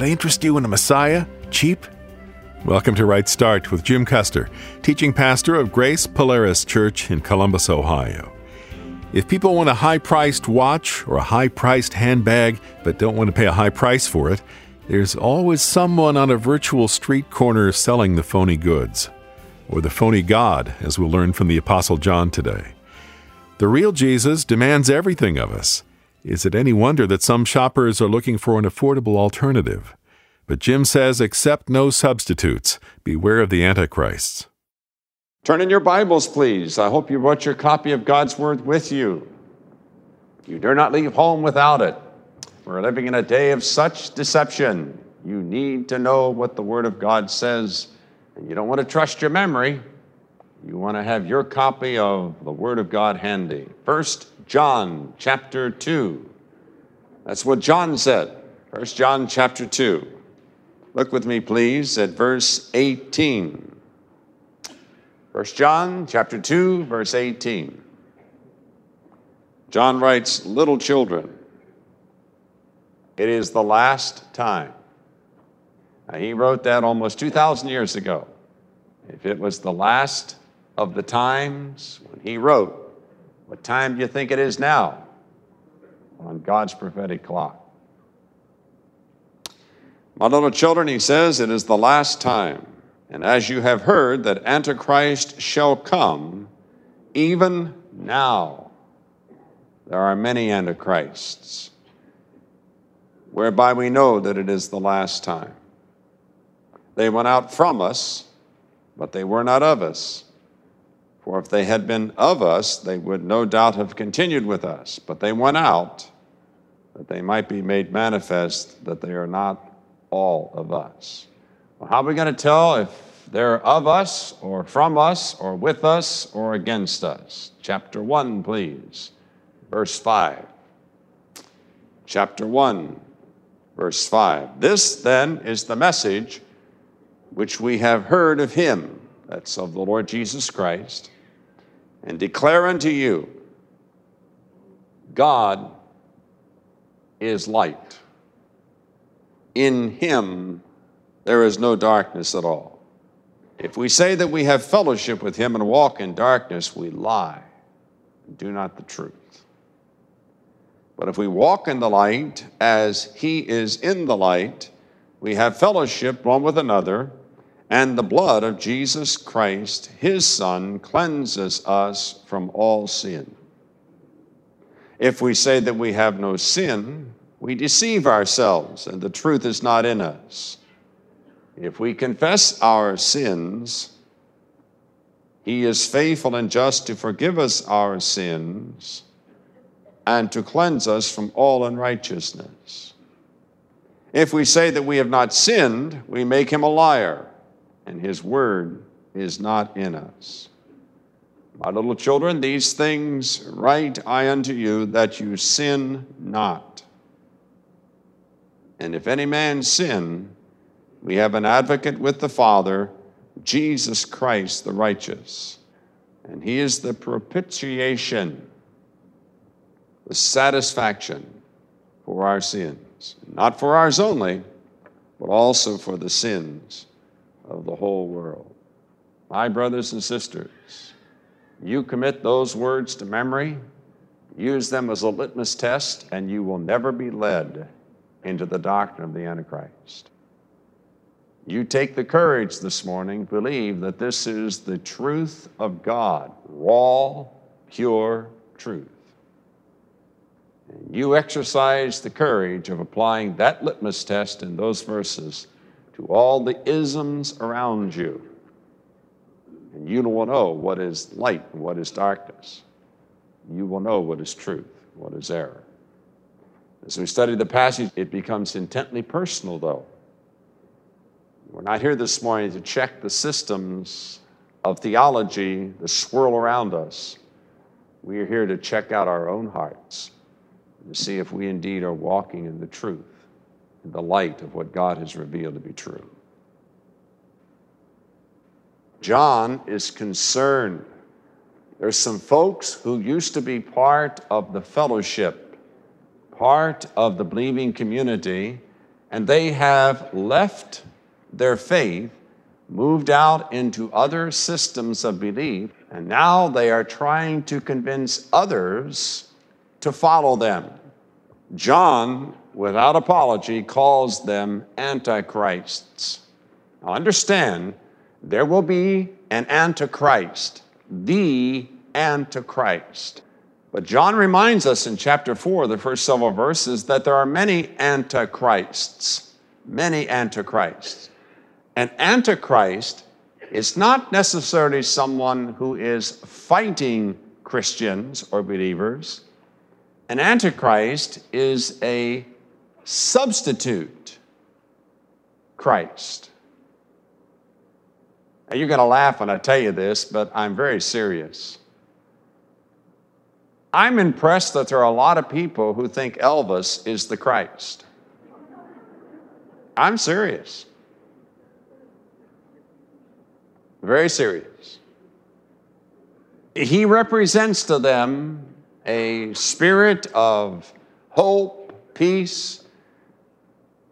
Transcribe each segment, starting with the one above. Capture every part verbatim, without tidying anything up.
Could I interest you in a Messiah? Cheap? Welcome to Right Start with Jim Custer, teaching pastor of Grace Polaris Church in Columbus, Ohio. If people want a high-priced watch or a high-priced handbag but don't want to pay a high price for it, there's always someone on a virtual street corner selling the phony goods, or the phony God, as we'll learn from the Apostle John today. The real Jesus demands everything of us. Is it any wonder that some shoppers are looking for an affordable alternative? But Jim says, accept no substitutes. Beware of the Antichrists. Turn in your Bibles, please. I hope you brought your copy of God's Word with you. You dare not leave home without it. We're living in a day of such deception. You need to know what the Word of God says, and you don't want to trust your memory. You want to have your copy of the Word of God handy. First John chapter two. That's what John said. First John chapter two. Look with me, please, at verse eighteen. First John chapter two, verse eighteen. John writes, "Little children, it is the last time." Now, he wrote that almost two thousand years ago. If it was the last of the times when he wrote, what time do you think it is now on God's prophetic clock? "My little children," he says, "it is the last time. And as you have heard that Antichrist shall come, even now there are many Antichrists, whereby we know that it is the last time. They went out from us, but they were not of us. For if they had been of us, they would no doubt have continued with us. But they went out, that they might be made manifest that they are not all of us." Well, how are we going to tell if they're of us or from us or with us or against us? Chapter one, please, verse five. Chapter one, verse five. "This, then, is the message which we have heard of him," that's of the Lord Jesus Christ, "and declare unto you, God is light. In him there is no darkness at all. If we say that we have fellowship with him and walk in darkness, we lie and do not the truth. But if we walk in the light as he is in the light, we have fellowship one with another, and the blood of Jesus Christ, his Son, cleanses us from all sin. If we say that we have no sin, we deceive ourselves, and the truth is not in us. If we confess our sins, he is faithful and just to forgive us our sins and to cleanse us from all unrighteousness. If we say that we have not sinned, we make him a liar, and his word is not in us. My little children, these things write I unto you, that you sin not. And if any man sin, we have an advocate with the Father, Jesus Christ the righteous. And he is the propitiation," the satisfaction, "for our sins. Not for ours only, but also for the sins of the whole world." My brothers and sisters, you commit those words to memory, use them as a litmus test, and you will never be led into the doctrine of the Antichrist. You take the courage this morning, believe that this is the truth of God, raw, pure truth. And you exercise the courage of applying that litmus test in those verses to all the isms around you. And you will know what is light and what is darkness. You will know what is truth, what is error. As we study the passage, it becomes intently personal, though. We're not here this morning to check the systems of theology that swirl around us. We are here to check out our own hearts and to see if we indeed are walking in the truth, in the light of what God has revealed to be true. John is concerned. There's some folks who used to be part of the fellowship, part of the believing community, and they have left their faith, moved out into other systems of belief, and now they are trying to convince others to follow them. John, without apology, calls them antichrists. Now understand, there will be an antichrist, the antichrist. But John reminds us in chapter four, the first several verses, that there are many antichrists, many antichrists. An antichrist is not necessarily someone who is fighting Christians or believers. An antichrist is a substitute Christ. Now you're going to laugh when I tell you this, but I'm very serious. I'm impressed that there are a lot of people who think Elvis is the Christ. I'm serious. Very serious. He represents to them a spirit of hope, peace,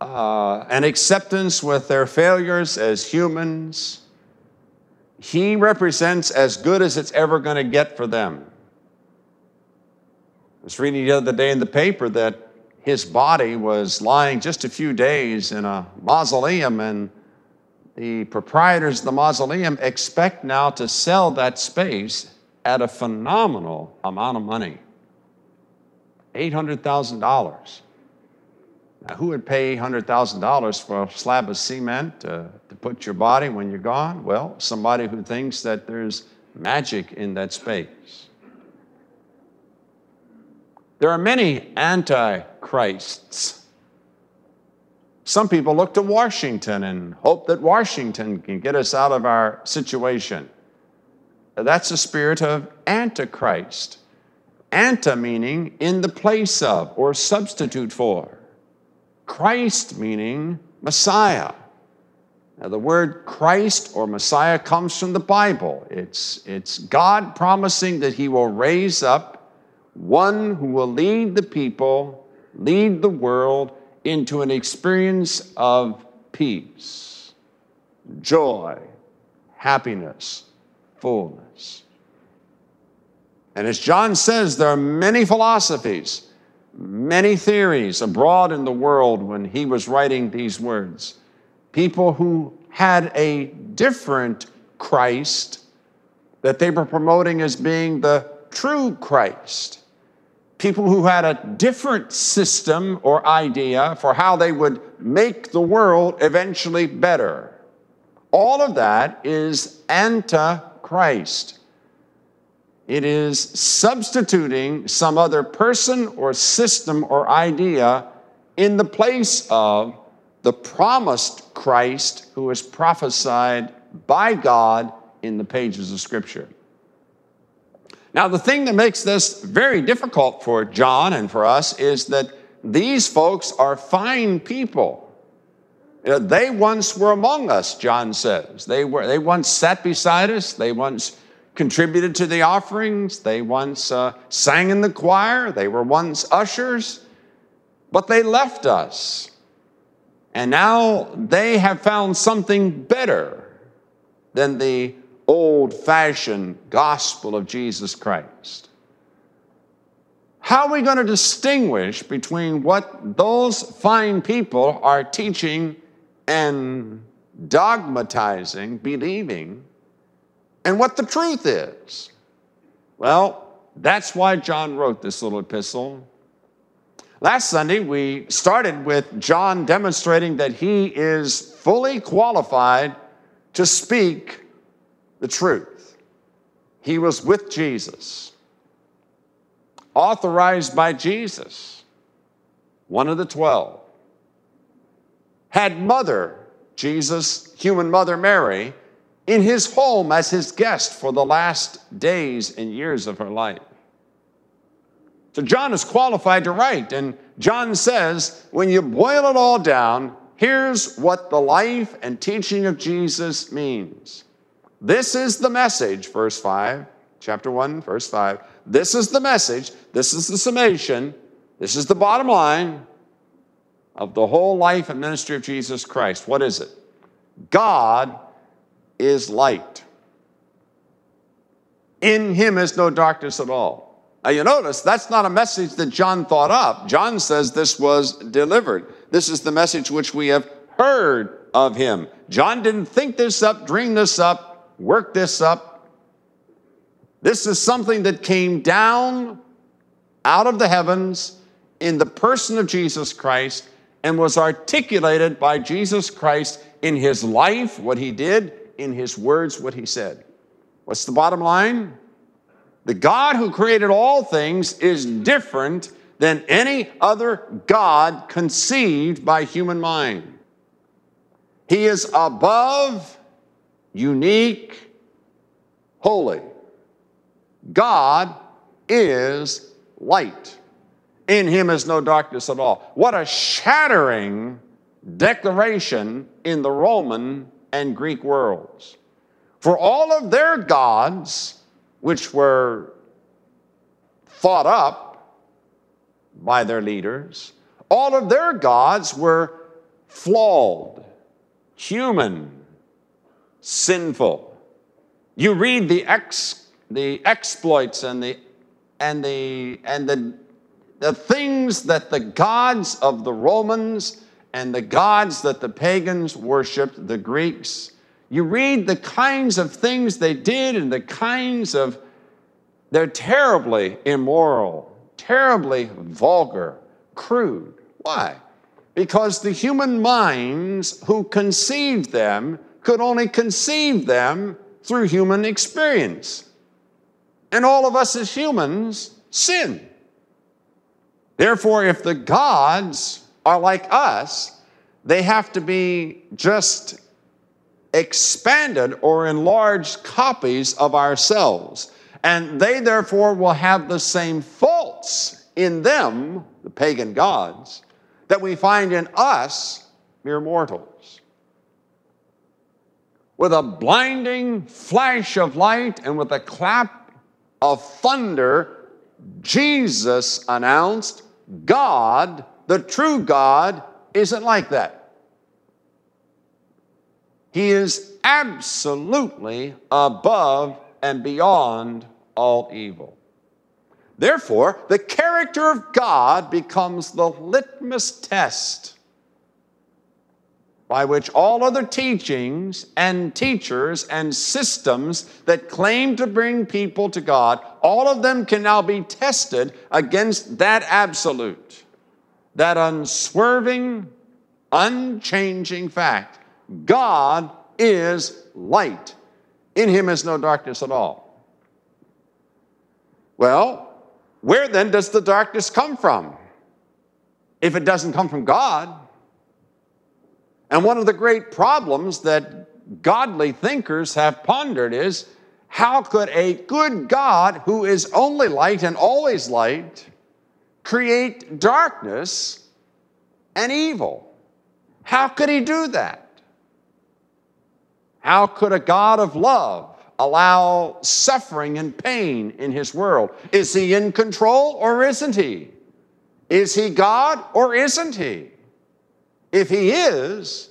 uh, and acceptance with their failures as humans. He represents as good as it's ever going to get for them. I was reading the other day in the paper that his body was lying just a few days in a mausoleum, and the proprietors of the mausoleum expect now to sell that space at a phenomenal amount of money, eight hundred thousand dollars. Now, who would pay eight hundred thousand dollars for a slab of cement to, to put your body when you're gone? Well, somebody who thinks that there's magic in that space. There are many antichrists. Some people look to Washington and hope that Washington can get us out of our situation. That's the spirit of antichrist. Anta meaning in the place of or substitute for. Christ meaning Messiah. Now the word Christ or Messiah comes from the Bible. It's, it's God promising that he will raise up one who will lead the people, lead the world into an experience of peace, joy, happiness, fullness. And as John says, there are many philosophies, many theories abroad in the world when he was writing these words. People who had a different Christ that they were promoting as being the true Christ. People who had a different system or idea for how they would make the world eventually better. All of that is anti-Christ. Christ. It is substituting some other person or system or idea in the place of the promised Christ who is prophesied by God in the pages of Scripture. Now, the thing that makes this very difficult for John and for us is that these folks are fine people. They once were among us, John says. They were. They once sat beside us. They once contributed to the offerings. They once uh, sang in the choir. They were once ushers. But they left us. And now they have found something better than the old-fashioned gospel of Jesus Christ. How are we going to distinguish between what those fine people are teaching and dogmatizing, believing, and what the truth is? Well, that's why John wrote this little epistle. Last Sunday, we started with John demonstrating that he is fully qualified to speak the truth. He was with Jesus, authorized by Jesus, one of the twelve. Had mother, Jesus, human mother Mary, in his home as his guest for the last days and years of her life. So John is qualified to write, and John says, when you boil it all down, here's what the life and teaching of Jesus means. This is the message, verse five, chapter one, verse five. This is the message, this is the summation, this is the bottom line of the whole life and ministry of Jesus Christ. What is it? God is light. In him is no darkness at all. Now you notice that's not a message that John thought up. John says this was delivered. This is the message which we have heard of him. John didn't think this up, dream this up, work this up. This is something that came down out of the heavens in the person of Jesus Christ and was articulated by Jesus Christ in his life, what he did, in his words, what he said. What's the bottom line? The God who created all things is different than any other God conceived by human mind. He is above, unique, holy. God is light. In him is no darkness at all. What a shattering declaration in the Roman and Greek worlds. For all of their gods, which were thought up by their leaders, all of their gods were flawed, human, sinful. You read the ex, the exploits and the and the and the the things that the gods of the Romans and the gods that the pagans worshipped, the Greeks. You read the kinds of things they did and the kinds of, they're terribly immoral, terribly vulgar, crude. Why? Because the human minds who conceived them could only conceive them through human experience. And all of us as humans sin. Therefore, if the gods are like us, they have to be just expanded or enlarged copies of ourselves. And they, therefore, will have the same faults in them, the pagan gods, that we find in us, mere mortals. With a blinding flash of light and with a clap of thunder, Jesus announced, God, the true God, isn't like that. He is absolutely above and beyond all evil. Therefore, the character of God becomes the litmus test by which all other teachings and teachers and systems that claim to bring people to God, all of them can now be tested against that absolute, that unswerving, unchanging fact. God is light. In him is no darkness at all. Well, where then does the darkness come from if it doesn't come from God? And one of the great problems that godly thinkers have pondered is, how could a good God who is only light and always light create darkness and evil? How could he do that? How could a God of love allow suffering and pain in his world? Is he in control or isn't he? Is he God or isn't he? If he is,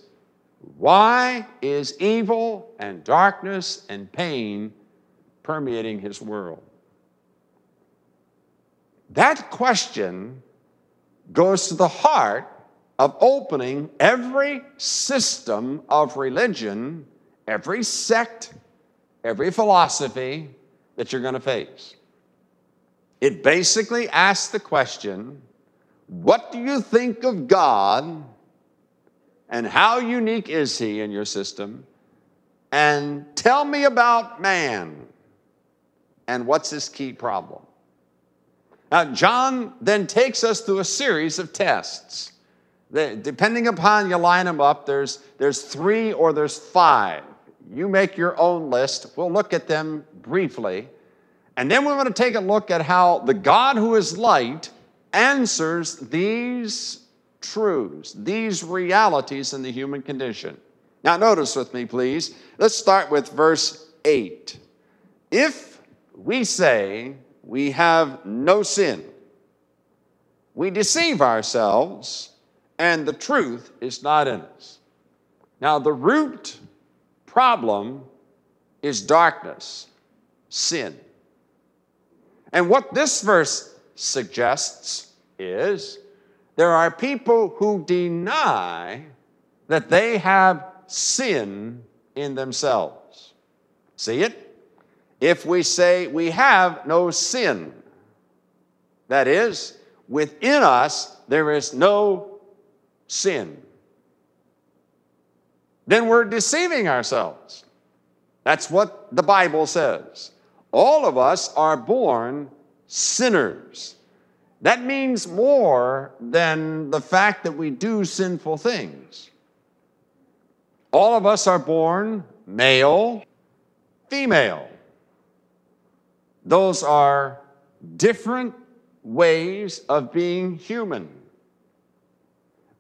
why is evil and darkness and pain permeating his world? That question goes to the heart of opening every system of religion, every sect, every philosophy that you're going to face. It basically asks the question, what do you think of God and how unique is he in your system? And tell me about man and what's his key problem? Now, John then takes us through a series of tests. Depending upon you line them up, there's, there's three or there's five. You make your own list. We'll look at them briefly. And then we're going to take a look at how the God who is light answers these truths, these realities in the human condition. Now notice with me, please. Let's start with verse eight. If we say we have no sin, we deceive ourselves, and the truth is not in us. Now, the root problem is darkness, sin. And what this verse suggests is there are people who deny that they have sin in themselves. See it? If we say we have no sin, that is, within us there is no sin, then we're deceiving ourselves. That's what the Bible says. All of us are born sinners. That means more than the fact that we do sinful things. All of us are born male, female. Those are different ways of being human.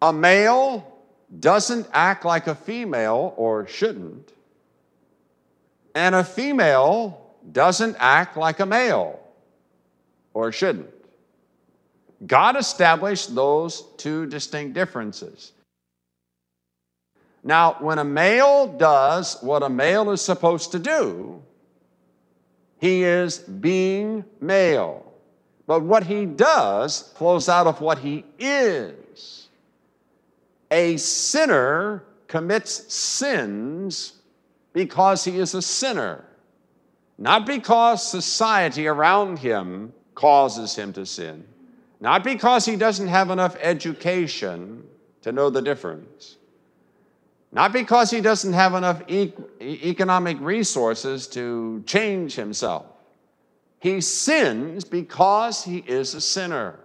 A male doesn't act like a female, or shouldn't, and a female doesn't act like a male, or shouldn't. God established those two distinct differences. Now, when a male does what a male is supposed to do, he is being male. But what he does flows out of what he is. A sinner commits sins because he is a sinner, not because society around him causes him to sin, not because he doesn't have enough education to know the difference, not because he doesn't have enough e- economic resources to change himself. He sins because he is a sinner.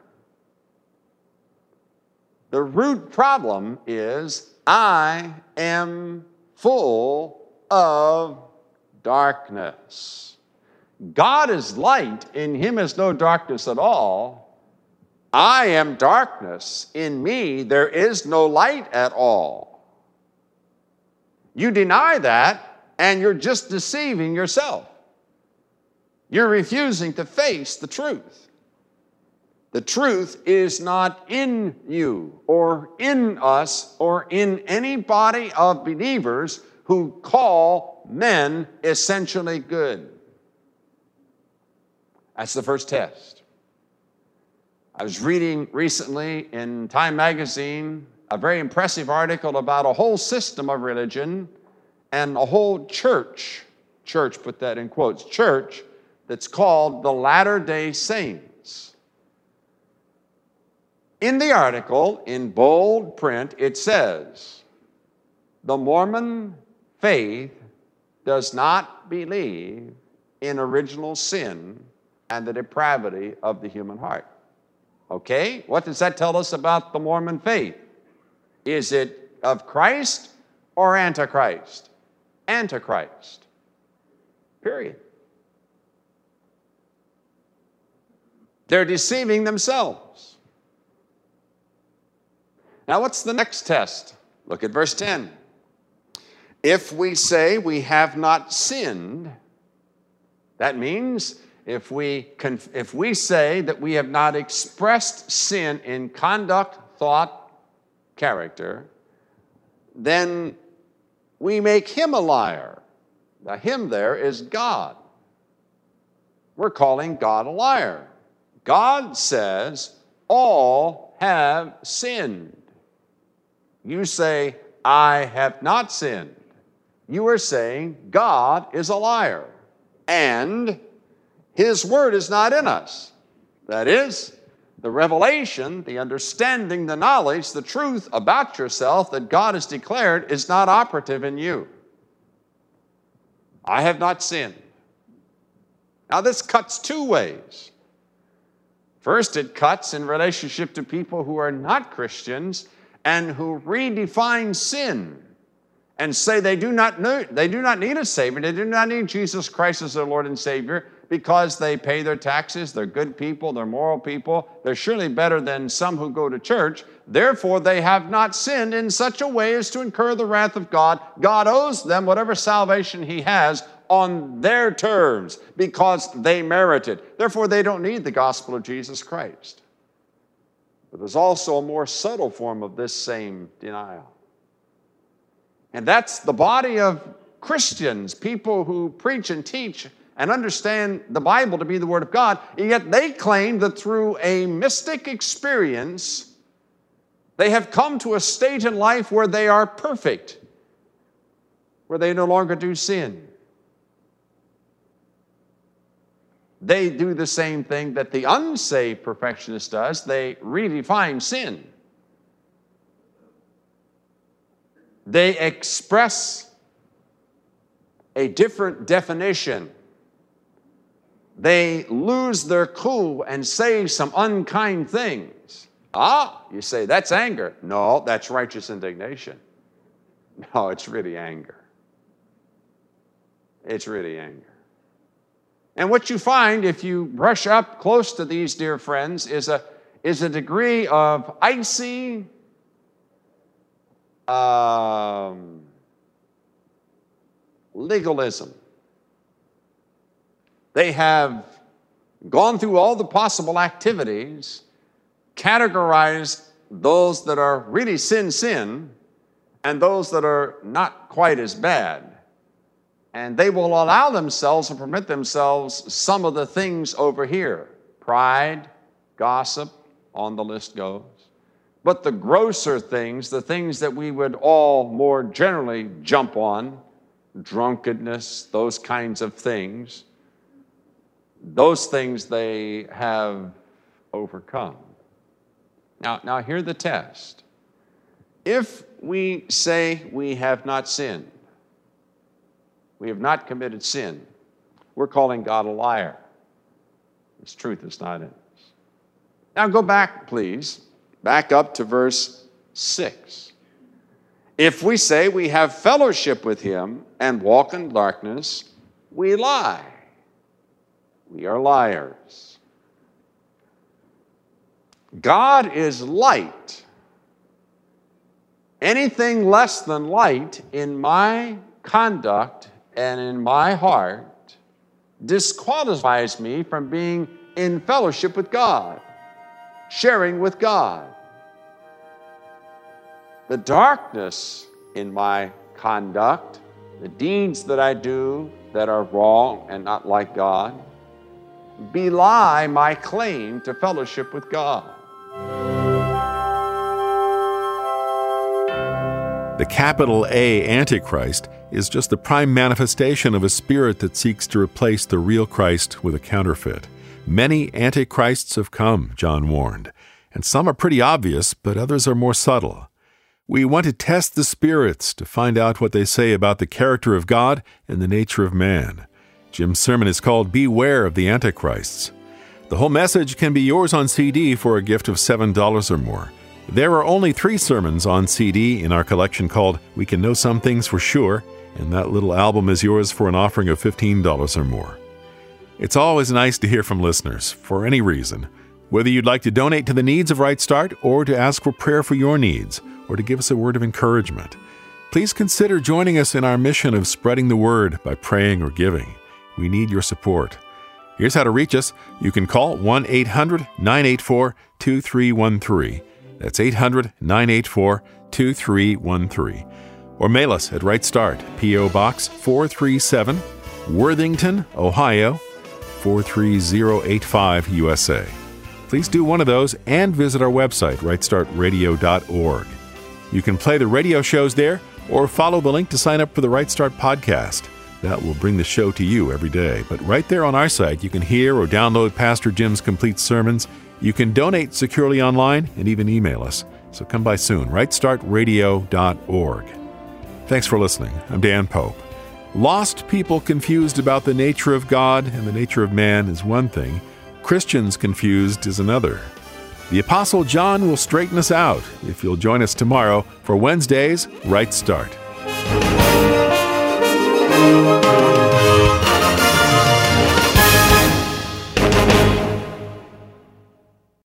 The root problem is, I am full of darkness. God is light. In him is no darkness at all. I am darkness. In me there is no light at all. You deny that, and you're just deceiving yourself. You're refusing to face the truth. The truth is not in you or in us or in any body of believers who call men essentially good. That's the first test. I was reading recently in Time magazine a very impressive article about a whole system of religion and a whole church, church, put that in quotes, church, that's called the Latter-day Saints. In the article, in bold print, it says, the Mormon faith does not believe in original sin and the depravity of the human heart. Okay, what does that tell us about the Mormon faith? Is it of Christ or Antichrist? Antichrist. Period. They're deceiving themselves. Now, what's the next test? Look at verse ten. If we say we have not sinned, that means if we, conf- if we say that we have not expressed sin in conduct, thought, character, then we make him a liar. Now, him there is God. We're calling God a liar. God says all have sinned. You say, I have not sinned. You are saying God is a liar and his word is not in us. That is, the revelation, the understanding, the knowledge, the truth about yourself that God has declared is not operative in you. I have not sinned. Now this cuts two ways. First, it cuts in relationship to people who are not Christians and who redefine sin and say they do not know, they do not need a Savior, they do not need Jesus Christ as their Lord and Savior because they pay their taxes, they're good people, they're moral people, they're surely better than some who go to church, therefore they have not sinned in such a way as to incur the wrath of God. God owes them whatever salvation he has on their terms because they merit it. Therefore they don't need the gospel of Jesus Christ. But there's also a more subtle form of this same denial. And that's the body of Christians, people who preach and teach and understand the Bible to be the Word of God, and yet they claim that through a mystic experience, they have come to a state in life where they are perfect, where they no longer do sin. They do the same thing that the unsaved perfectionist does. They redefine sin. They express a different definition. They lose their cool and say some unkind things. Ah, you say, that's anger. No, that's righteous indignation. No, it's really anger. It's really anger. And what you find if you brush up close to these dear friends is a, is a degree of icy, um, legalism. They have gone through all the possible activities, categorized those that are really sin, sin, and those that are not quite as bad. And they will allow themselves and permit themselves some of the things over here. Pride, gossip, on the list goes. But the grosser things, the things that we would all more generally jump on, drunkenness, those kinds of things, those things they have overcome. Now, now hear the test. If we say we have not sinned, we have not committed sin, we're calling God a liar. His truth is not in us. Now go back, please. Back up to verse six. If we say we have fellowship with him and walk in darkness, we lie. We are liars. God is light. Anything less than light in my conduct and in my heart disqualifies me from being in fellowship with God, sharing with God. The darkness in my conduct, the deeds that I do that are wrong and not like God, belie my claim to fellowship with God. The capital A Antichrist is just the prime manifestation of a spirit that seeks to replace the real Christ with a counterfeit. Many antichrists have come, John warned, and some are pretty obvious, but others are more subtle. We want to test the spirits to find out what they say about the character of God and the nature of man. Jim's sermon is called Beware of the Antichrists. The whole message can be yours on C D for a gift of seven dollars or more. There are only three sermons on C D in our collection called We Can Know Some Things for Sure, and that little album is yours for an offering of fifteen dollars or more. It's always nice to hear from listeners, for any reason. Whether you'd like to donate to the needs of Right Start, or to ask for prayer for your needs, or to give us a word of encouragement, please consider joining us in our mission of spreading the word by praying or giving. We need your support. Here's how to reach us. You can call one eight hundred nine eight four two three one three. That's eight hundred nine eight four two three one three. Or mail us at Right Start, P O. Box four three seven, Worthington, Ohio, four three zero eight five, U S A. Please do one of those and visit our website, right start radio dot org. You can play the radio shows there or follow the link to sign up for the Right Start podcast. That will bring the show to you every day. But right there on our site, you can hear or download Pastor Jim's complete sermons. You can donate securely online and even email us. So come by soon, right start radio dot org. Thanks for listening. I'm Dan Pope. Lost people confused about the nature of God and the nature of man is one thing. Christians confused is another. The Apostle John will straighten us out if you'll join us tomorrow for Wednesday's Right Start.